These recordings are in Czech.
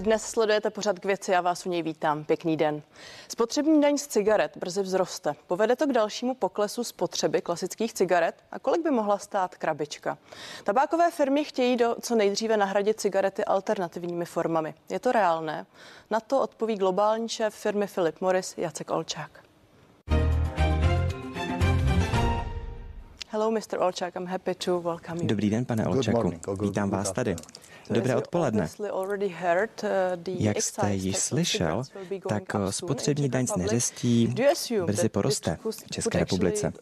Dnes sledujete pořad K věci a vás u něj vítám. Pěkný den. Spotřební daň z cigaret brzy vzroste. Povede to k dalšímu poklesu spotřeby klasických cigaret a kolik by mohla stát krabička. Tabákové firmy chtějí co nejdříve nahradit cigarety alternativními formami. Je to reálné? Na to odpoví globální šéf firmy Philip Morris Jacek Olczak. Hello, Mr. Olczak. I'm happy to welcome you. Dobrý den, pane Olczaku. Vítám vás tady. Dobré odpoledne. Jak jste již slyšel, tak spotřební daň z neřestí brzy poroste v České republice.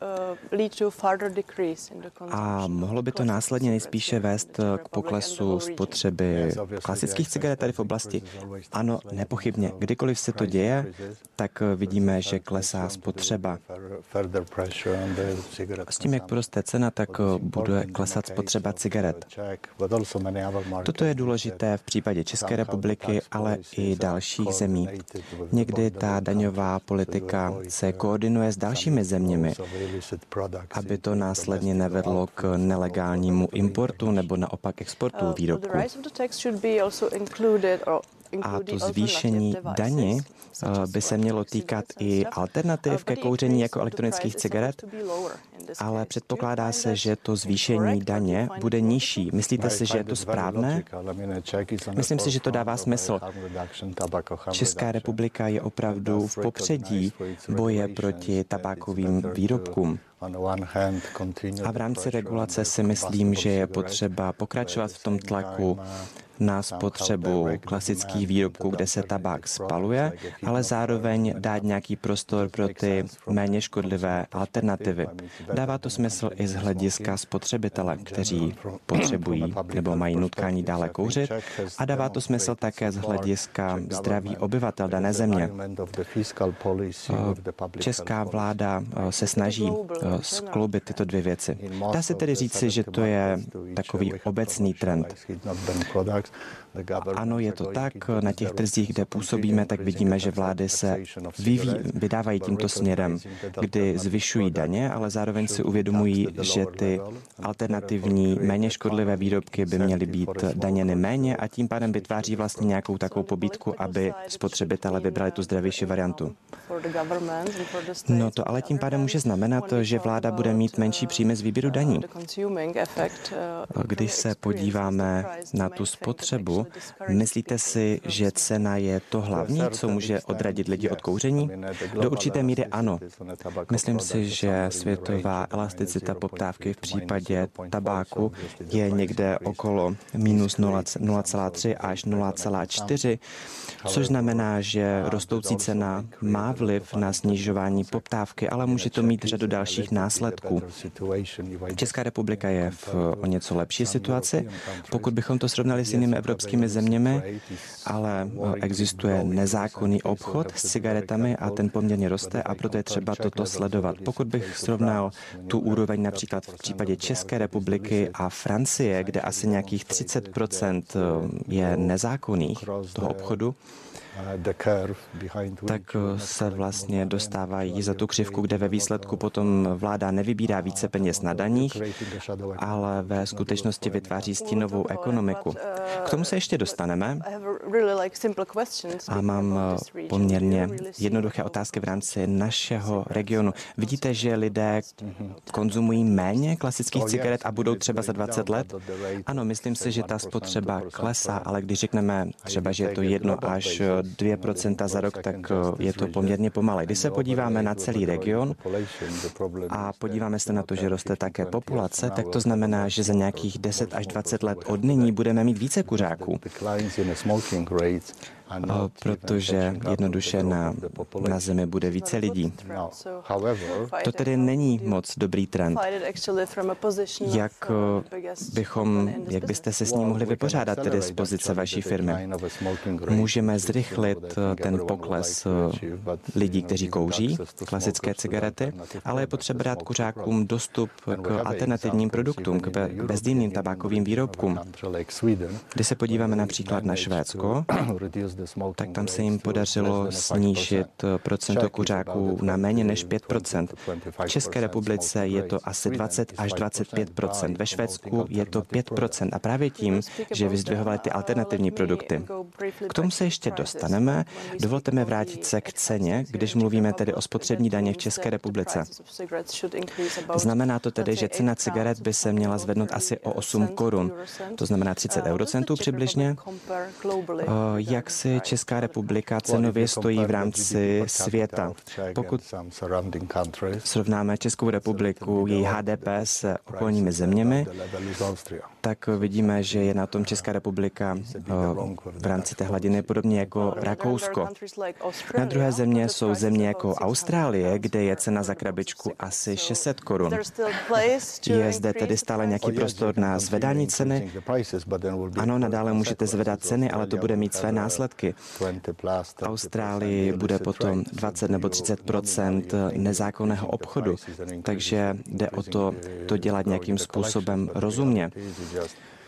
A mohlo by to následně nejspíše vést k poklesu spotřeby klasických cigaret tady v oblasti? Ano, nepochybně. Kdykoliv se to děje, tak vidíme, že klesá spotřeba. S tím, jak poroste cena, tak bude klesat spotřeba cigaret. Toto je důležité v případě České republiky, ale i dalších zemí. Někdy ta daňová politika se koordinuje s dalšími zeměmi, aby to následně nevedlo k nelegálnímu importu nebo naopak exportu výrobků. A to zvýšení daní by se mělo týkat i alternativ ke kouření jako elektronických cigaret, ale předpokládá se, že to zvýšení daně bude nižší. Myslíte si, že je to správné? Myslím si, že to dává smysl. Česká republika je opravdu v popředí boje proti tabákovým výrobkům. A v rámci regulace si myslím, že je potřeba pokračovat v tom tlaku na spotřebu klasických výrobků, kde se tabák spaluje, ale zároveň dát nějaký prostor pro ty méně škodlivé alternativy. Dává to smysl i z hlediska spotřebitele, kteří potřebují nebo mají nutkání dále kouřit, a dává to smysl také z hlediska zdraví obyvatel dané země. Česká vláda se snaží skloubit tyto dvě věci. Dá se tedy říci, že to je takový obecný trend. Ano, je to tak. Na těch trzích, kde působíme, tak vidíme, že vlády se vydávají tímto směrem, kdy zvyšují daně, ale zároveň si uvědomují, že ty alternativní, méně škodlivé výrobky by měly být daněny méně a tím pádem vytváří vlastně nějakou takovou pobídku, aby spotřebitelé vybrali tu zdravější variantu. No to ale tím pádem může znamenat, že vláda bude mít menší příjmy z výběru daní. Když se podíváme na tu spotřebu, myslíte si, že cena je to hlavní, co může odradit lidi od kouření? Do určité míry ano. Myslím si, že světová elasticita poptávky v případě tabáku je někde okolo minus 0,3 až 0,4, což znamená, že rostoucí cena má vliv na snižování poptávky, ale může to mít řadu dalších následků. Česká republika je v o něco lepší situaci, pokud bychom to srovnali s jinými evropskými zeměmi, ale existuje nezákonný obchod s cigaretami a ten poměrně roste a proto je třeba toto sledovat. Pokud bych srovnal tu úroveň například v případě České republiky a Francie, kde asi nějakých 30% je nezákonných toho obchodu, tak se vlastně dostávají za tu křivku, kde ve výsledku potom vláda nevybírá více peněz na daních, ale ve skutečnosti vytváří stínovou ekonomiku. K tomu se ještě dostaneme a mám poměrně jednoduché otázky v rámci našeho regionu. Vidíte, že lidé konzumují méně klasických cigaret a budou třeba za 20 let? Ano, myslím si, že ta spotřeba klesá, ale když řekneme třeba, že je to 1 až 2% za rok, tak je to poměrně pomalé. Když se podíváme na celý region a podíváme se na to, že roste také populace, tak to znamená, že za nějakých 10 až 20 let od nyní budeme mít více kuřáků. Protože jednoduše na zemi bude více lidí. To tedy není moc dobrý trend. Jak byste se s ním mohli vypořádat, tedy z pozice vaší firmy? Můžeme zrychlit ten pokles lidí, kteří kouří klasické cigarety, ale je potřeba dát kuřákům dostup k alternativním produktům, k bezdýmným tabákovým výrobkům. Když se podíváme například na Švédsko, tak tam se jim podařilo snížit procento kuřáků na méně než 5%. V České republice je to asi 20 až 25%, ve Švédsku je to 5% a právě tím, že vyzdvihovali ty alternativní produkty. K tomu se ještě dostaneme. Dovolte mi vrátit se k ceně, když mluvíme tedy o spotřební daně v České republice. Znamená to tedy, že cena cigaret by se měla zvednout asi o 8 korun, to znamená 30 eurocentů přibližně. Jak si Česká republika cenově stojí v rámci světa? Pokud srovnáme Českou republiku, její HDP s okolními zeměmi, tak vidíme, že je na tom Česká republika v rámci té hladiny podobně jako Rakousko. Na druhé země jsou země jako Austrálie, kde je cena za krabičku asi 600 korun. Je zde tedy stále nějaký prostor na zvedání ceny? Ano, nadále můžete zvedat ceny, ale to bude mít své následky. V Austrálii bude potom 20 nebo 30% nezákonného obchodu, takže jde o to dělat nějakým způsobem rozumně.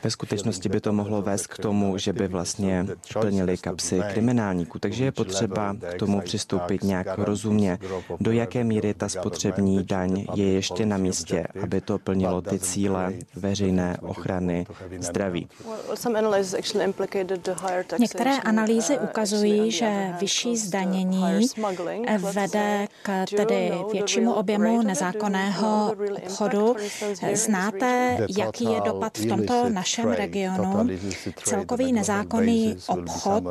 Ve skutečnosti by to mohlo vést k tomu, že by vlastně plnili kapsy kriminálníků. Takže je potřeba k tomu přistoupit nějak rozumně. Do jaké míry ta spotřební daň je ještě na místě, aby to plnilo ty cíle veřejné ochrany zdraví. Některé analýzy ukazují, že vyšší zdanění vede k tedy většímu objemu nezákonného obchodu. Znáte, jaký je dopad v tomto našem regionu? Celkový nezákonný obchod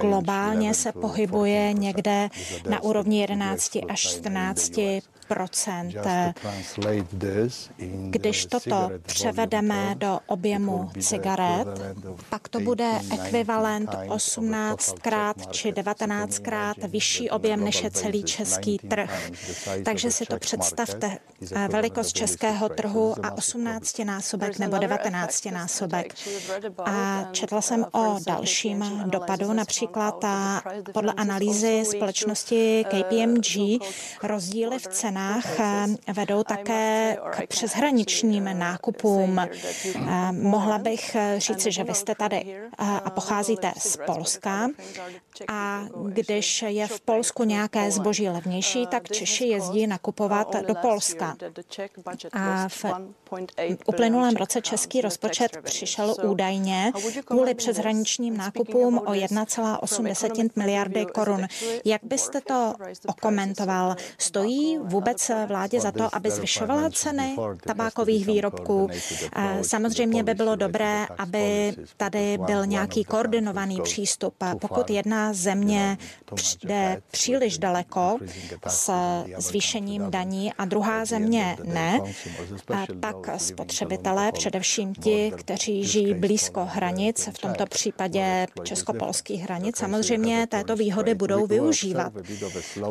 globálně se pohybuje někde na úrovni 11 až 14%. Když toto převedeme do objemu cigaret, pak to bude ekvivalent 18krát či 19krát vyšší objem, než je celý český trh. Takže si to představte, velikost českého trhu a 18násobek nebo 19násobek. A četla jsem o dalším dopadu, například podle analýzy společnosti KPMG rozdíly v cenách vedou také k přeshraničním nákupům. Mohla bych říci, že vy jste tady a pocházíte z Polska a když je v Polsku nějaké zboží levnější, tak Češi jezdí nakupovat do Polska. A v uplynulém roce český rozpočet přišel údajně kvůli přeshraničním nákupům o 1,8 miliardy korun. Jak byste to okomentoval? Stojí vůbec vládě za to, aby zvyšovala ceny tabákových výrobků? Samozřejmě by bylo dobré, aby tady byl nějaký koordinovaný přístup. Pokud jedna země jde příliš daleko s zvýšením daní a druhá země ne, tak spotřebitelé, především ti, kteří žijí blízko hranic, v tomto případě česko-polských hranic, samozřejmě této výhody budou využívat.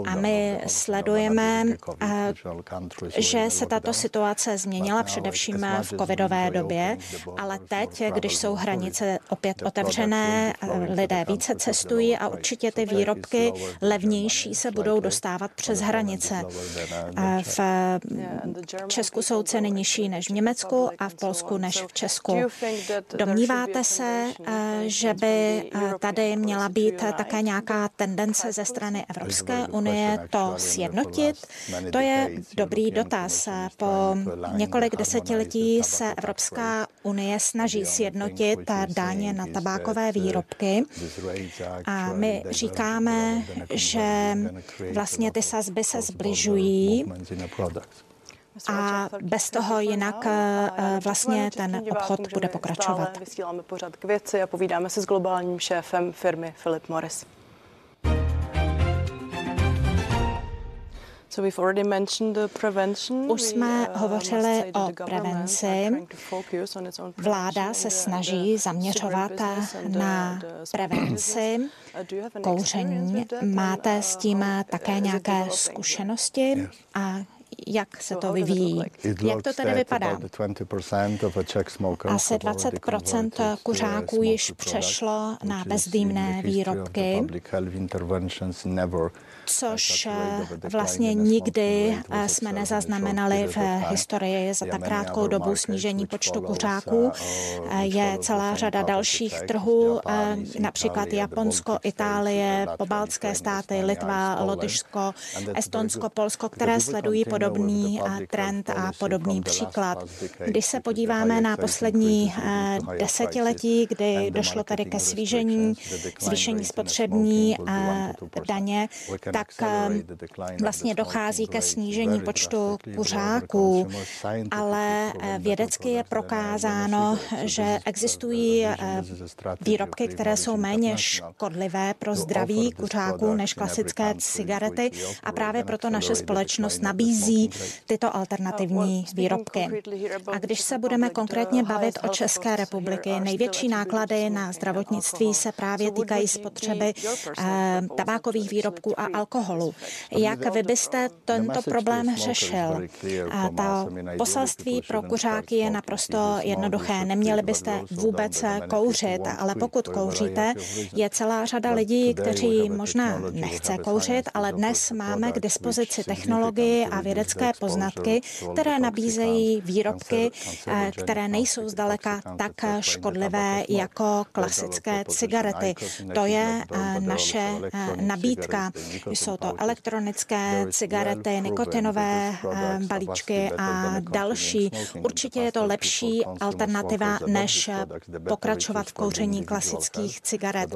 A my sledujeme, že se tato situace změnila především v covidové době, ale teď, když jsou hranice opět otevřené, lidé více cestují a určitě ty výrobky levnější se budou dostávat přes hranice. V Česku jsou ceny nižší než v Německu a v Polsku než v Česku. Domníváte se, že by tady měla být také nějaká tendence ze strany Evropské unie to sjednotit? To je dobrý dotaz. Po několik desetiletí se Evropská unie snaží sjednotit daně na tabákové výrobky a my říkáme, že vlastně ty sazby se zbližují a bez toho jinak vlastně ten obchod bude pokračovat. Vysíláme pořad K věci a povídáme se s globálním šéfem firmy Philip Morris. Už jsme hovořili o prevenci. Vláda se snaží zaměřovat na prevenci kouření. Máte s tím také nějaké zkušenosti a jak se to vyvíjí. Jak to tedy vypadá? Asi 20% kuřáků již přešlo na bezdýmné výrobky, což vlastně nikdy jsme nezaznamenali v historii za tak krátkou dobu snížení počtu kuřáků. Je celá řada dalších trhů, například Japonsko, Itálie, pobaltské státy, Litva, Lotyšsko, Estonsko, Polsko, které sledují podobný trend a podobný příklad. Když se podíváme na poslední desetiletí, kdy došlo tedy ke zvýšení spotřební daně, tak vlastně dochází ke snížení počtu kuřáků, ale vědecky je prokázáno, že existují výrobky, které jsou méně škodlivé pro zdraví kuřáků než klasické cigarety a právě proto naše společnost nabízí tyto alternativní výrobky. A když se budeme konkrétně bavit o České republiky, největší náklady na zdravotnictví se právě týkají spotřeby tabákových výrobků a alkoholu. Jak vy byste tento problém řešil? To poselství pro kuřáky je naprosto jednoduché. Neměli byste vůbec kouřit, ale pokud kouříte, je celá řada lidí, kteří možná nechce kouřit, ale dnes máme k dispozici technologii a vědecké poznatky, které nabízejí výrobky, které nejsou zdaleka tak škodlivé jako klasické cigarety. To je naše nabídka. Jsou to elektronické cigarety, nikotinové balíčky a další. Určitě je to lepší alternativa, než pokračovat v kouření klasických cigaret.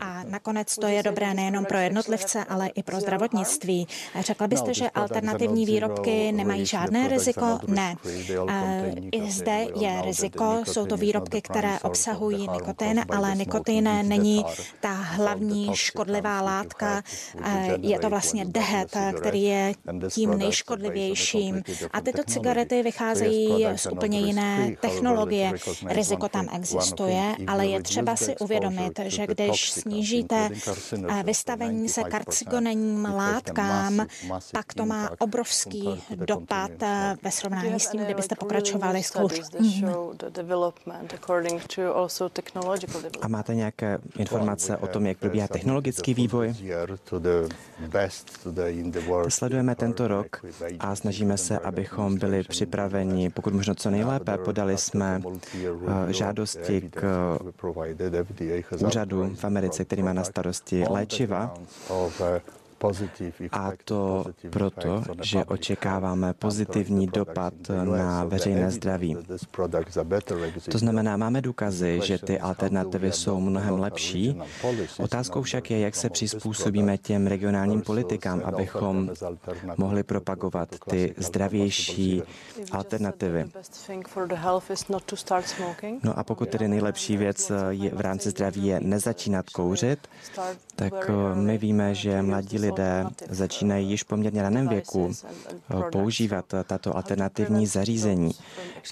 A nakonec to je dobré nejenom pro jednotlivce, ale i pro zdravotnictví. Řekla byste, že alternativní výrobky nemají žádné riziko? Ne. I zde je riziko. Jsou to výrobky, které obsahují nikotin, ale nikotin není ta hlavní škodlivá látka. Je to vlastně dehet, který je tím nejškodlivějším. A tyto cigarety vycházejí z úplně jiné technologie. Riziko tam existuje, ale je třeba si uvědomit, že když snížíte vystavení se karcinogenním látkám, pak to má obrovský dopad ve srovnání s tím, kdybyste pokračovali s kouřením. A máte nějaké informace o tom, jak probíhá technologický vývoj? Sledujeme tento rok a snažíme se, abychom byli připraveni, pokud možno co nejlépe. Podali jsme žádosti k úřadu v Americe, který má na starosti léčiva. A to proto, že očekáváme pozitivní dopad na veřejné zdraví. To znamená, máme důkazy, že ty alternativy jsou mnohem lepší. Otázkou však je, jak se přizpůsobíme těm regionálním politikám, abychom mohli propagovat ty zdravější alternativy. No a pokud tedy nejlepší věc je v rámci zdraví je nezačínat kouřit, tak my víme, že mladí lidé začínají již v poměrně raném věku používat tato alternativní zařízení.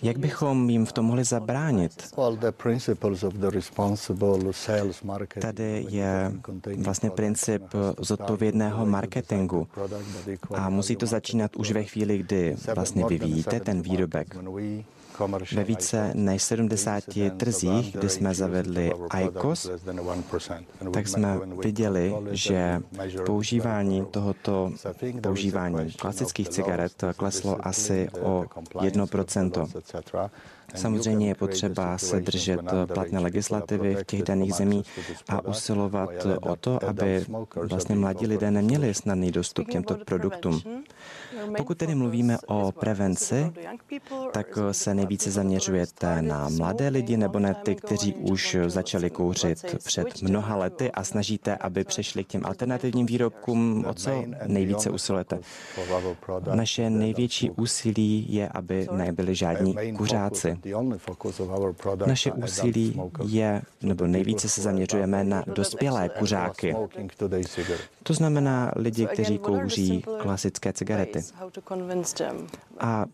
Jak bychom jim v tom mohli zabránit? Tady je vlastně princip zodpovědného marketingu a musí to začínat už ve chvíli, kdy vlastně vyvíjíte ten výrobek. Ve více než 70 trzích, kdy jsme zavedli IQOS, tak jsme viděli, že používání klasických cigaret kleslo asi o 1%. Samozřejmě je potřeba se držet platné legislativy v těch daných zemích a usilovat o to, aby vlastně mladí lidé neměli snadný dostup k těmto produktům. Pokud tedy mluvíme o prevenci, tak se nejvíce zaměřujete na mladé lidi nebo na ty, kteří už začali kouřit před mnoha lety a snažíte, aby přešli k těm alternativním výrobkům, o co nejvíce usilujete. Naše největší úsilí je, aby nebyli žádní kuřáci. Naše úsilí je, nebo nejvíce se zaměřujeme na dospělé kuřáky. To znamená lidi, kteří kouří klasické cigarety. A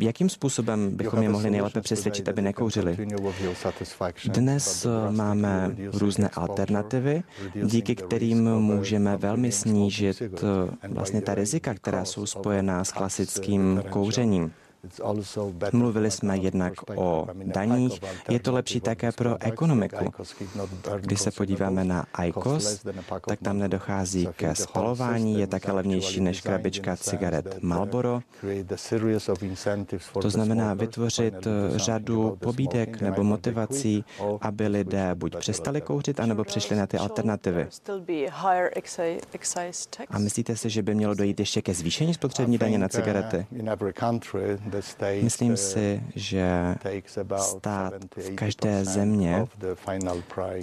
jakým způsobem bychom je mohli nejlépe přesvědčit, aby nekouřili? Dnes máme různé alternativy, díky kterým můžeme velmi snížit vlastně ta rizika, která jsou spojená s klasickým kouřením. Mluvili jsme jednak o daních, je to lepší také pro ekonomiku. Když se podíváme na IQOS, tak tam nedochází ke spalování, je také levnější než krabička cigaret Marlboro. To znamená vytvořit řadu pobídek nebo motivací, aby lidé buď přestali kouřit, anebo přišli na ty alternativy. A myslíte si, že by mělo dojít ještě ke zvýšení spotřební daně na cigarety? Myslím si, že stát v každé země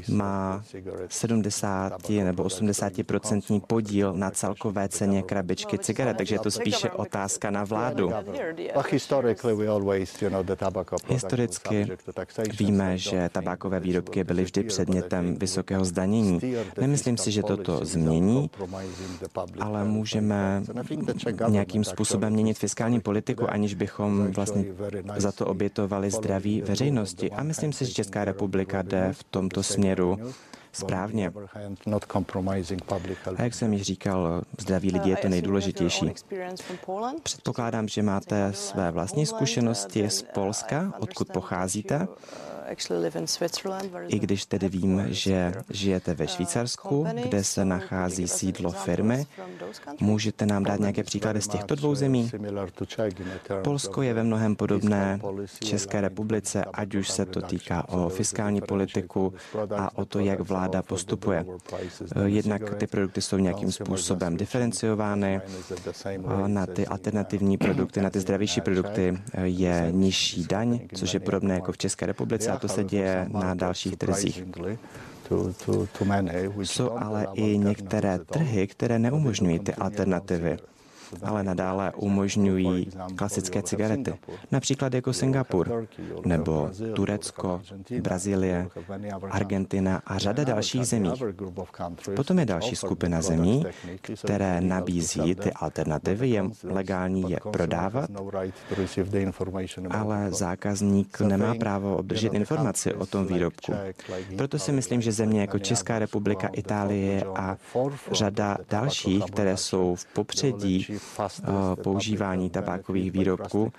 má 70 nebo 80% podíl na celkové ceně krabičky cigaret, takže je to spíše otázka na vládu. Historicky víme, že tabákové výrobky byly vždy předmětem vysokého zdanění. Nemyslím si, že toto změní, ale můžeme nějakým způsobem měnit fiskální politiku, aniž bychom vlastně za to obětovali zdraví veřejnosti. A myslím si, že Česká republika jde v tomto směru správně. A jak jsem již říkal, zdraví lidí je to nejdůležitější. Předpokládám, že máte své vlastní zkušenosti z Polska, odkud pocházíte. I když tedy vím, že žijete ve Švýcarsku, kde se nachází sídlo firmy, můžete nám dát nějaké příklady z těchto dvou zemí? Polsko je ve mnohem podobné České republice, ať už se to týká o fiskální politiku a o to, jak vláda postupuje. Jednak ty produkty jsou nějakým způsobem diferenciovány, na ty alternativní produkty, na ty zdravější produkty je nižší daň, což je podobné jako v České republice, a to se děje na dalších trzích. Jsou ale i některé trhy, které neumožňují ty alternativy, ale nadále umožňují klasické cigarety, například jako Singapur, nebo Turecko, Brazílie, Argentina a řada dalších zemí. Potom je další skupina zemí, které nabízí ty alternativy, je legální je prodávat, ale zákazník nemá právo obdržet informaci o tom výrobku. Proto si myslím, že země jako Česká republika, Itálie a řada dalších, které jsou v popředí používání tabákových výrobků,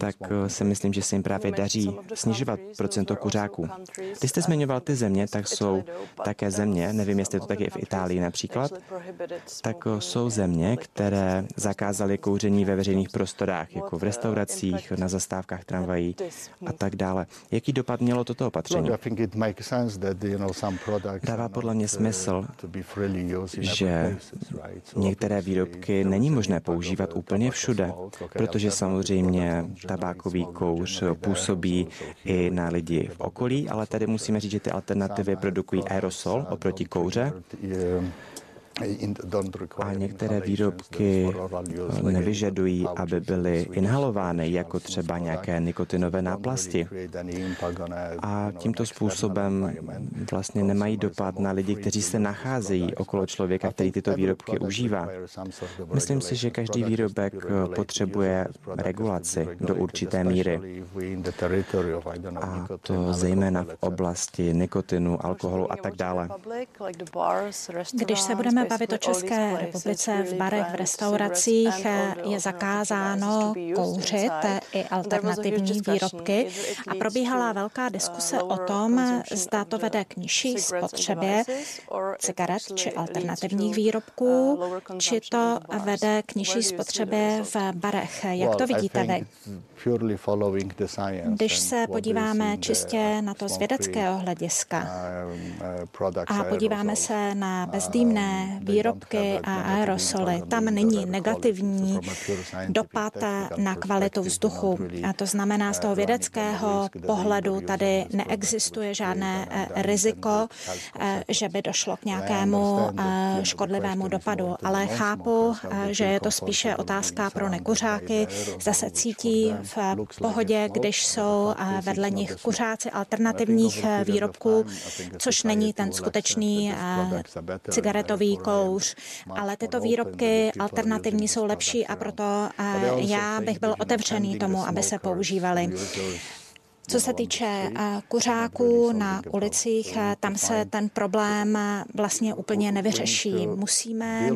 tak si myslím, že se jim právě daří snižovat procento kuřáků. Když jste zmiňoval ty země, tak jsou také země, nevím, jestli to tak je v Itálii například, tak jsou země, které zakázaly kouření ve veřejných prostorách, jako v restauracích, na zastávkách tramvají a tak dále. Jaký dopad mělo toto opatření? Dává podle mě smysl, že některé výrobky není možné používat úplně všude, protože samozřejmě tabákový kouř působí i na lidi v okolí, ale tady musíme říct, že ty alternativy produkují aerosol oproti kouře. A některé výrobky nevyžadují, aby byly inhalovány, jako třeba nějaké nikotinové náplasti. A tímto způsobem vlastně nemají dopad na lidi, kteří se nacházejí okolo člověka, který tyto výrobky užívá. Myslím si, že každý výrobek potřebuje regulaci do určité míry. A to zejména v oblasti nikotinu, alkoholu a tak dále. Když se budeme bavit o České republice, v barech, v restauracích je zakázáno kouřit i alternativní výrobky a probíhala velká diskuse o tom, zda to vede k nižší spotřebě cigaret či alternativních výrobků, či to vede k nižší spotřebě v barech. Jak to vidíte vy? Když se podíváme čistě na to z vědeckého hlediska a podíváme se na bezdýmné výrobky a aerosoly. Tam není negativní dopad na kvalitu vzduchu. A to znamená, z toho vědeckého pohledu tady neexistuje žádné riziko, že by došlo k nějakému škodlivému dopadu. Ale chápu, že je to spíše otázka pro nekuřáky. Zase cítí v pohodě, když jsou vedle nich kuřáci alternativních výrobků, což není ten skutečný cigaretový kouř. Ale tyto výrobky alternativní jsou lepší a proto já bych byl otevřený tomu, aby se používaly. Co se týče kuřáků na ulicích, tam se ten problém vlastně úplně nevyřeší. Musíme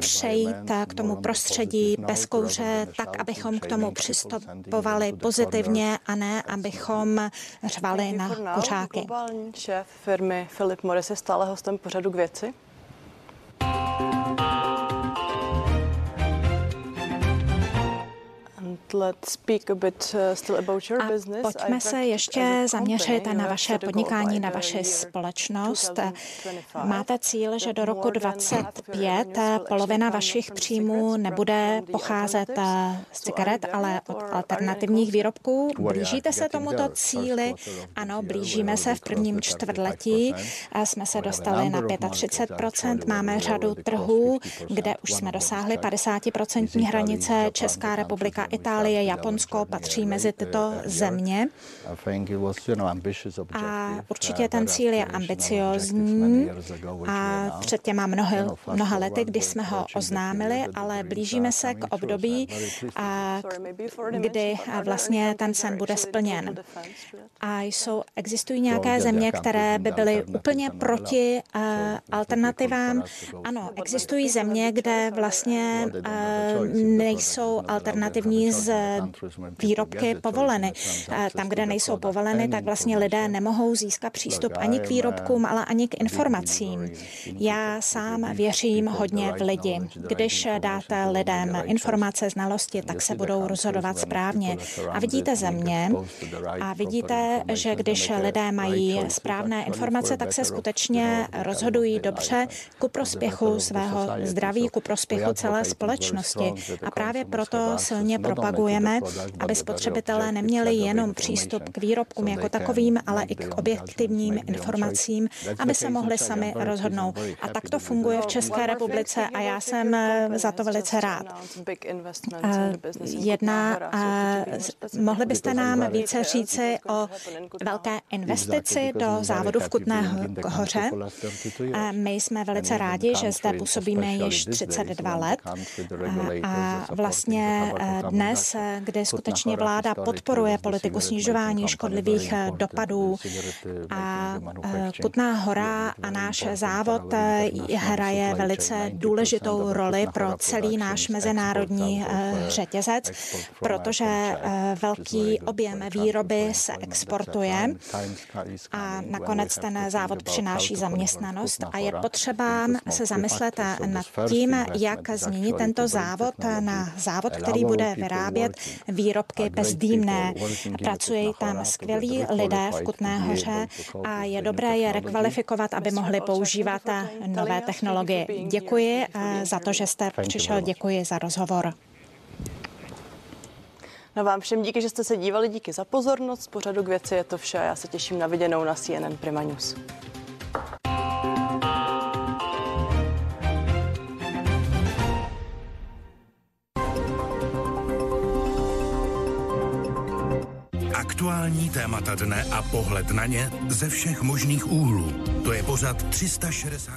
přejít k tomu prostředí bez kouře tak, abychom k tomu přistupovali pozitivně a ne, abychom řvali na kuřáky. Globální šéf firmy Philip Morris je stále hostem pořadu K věci. A pojďme se ještě zaměřit na vaše podnikání, na vaši společnost. Máte cíl, že do roku 2025 polovina vašich příjmů nebude pocházet z cigaret, ale od alternativních výrobků. Blížíte se tomuto cíli? Ano, blížíme se. V prvním čtvrtletí jsme se dostali na 35%. Máme řadu trhů, kde už jsme dosáhli 50% hranice. Česká republika, Itálie, Japonsko patří mezi tyto země a určitě ten cíl je ambiciózní a před těma mnoha lety, když jsme ho oznámili, ale blížíme se k období, kdy vlastně ten sen bude splněn. A existují nějaké země, které by byly úplně proti alternativám? Ano, existují země, kde vlastně nejsou alternativní z výrobky povoleny. Tam, kde nejsou povoleny, tak vlastně lidé nemohou získat přístup ani k výrobkům, ale ani k informacím. Já sám věřím hodně v lidi. Když dáte lidem informace, znalosti, tak se budou rozhodovat správně. A vidíte země a vidíte, že když lidé mají správné informace, tak se skutečně rozhodují dobře ku prospěchu svého zdraví, ku prospěchu celé společnosti. A právě proto silně propagujeme, aby spotřebitelé neměli jenom přístup k výrobkům jako takovým, ale i k objektivním informacím, aby se mohli sami rozhodnout. A tak to funguje v České republice a já jsem za to velice rád. Mohli byste nám více říci o velké investici do závodu v Kutné Hoře? My jsme velice rádi, že zde působíme již 32 let a vlastně dnes, kdy skutečně vláda podporuje politiku snižování škodlivých dopadů a Kutná Hora a náš závod hraje velice důležitou roli pro celý náš mezinárodní řetězec, protože velký objem výroby se exportuje a nakonec ten závod přináší zaměstnanost a je potřeba se zamyslet nad tím, jak změnit tento závod na závod, který bude vyrábět výrobky bezdýmné. Pracují tam skvělí lidé v Kutné Hoře a je dobré je rekvalifikovat, aby mohli používat nové technologie. Děkuji za to, že jste přišel, děkuji za rozhovor. No vám všem díky, že jste se dívali, díky za pozornost. Z pořadu K věci je to vše. Já se těším na viděnou na CNN Prima News. Aktuální témata dne a pohled na ně ze všech možných úhlů. To je pořad 360.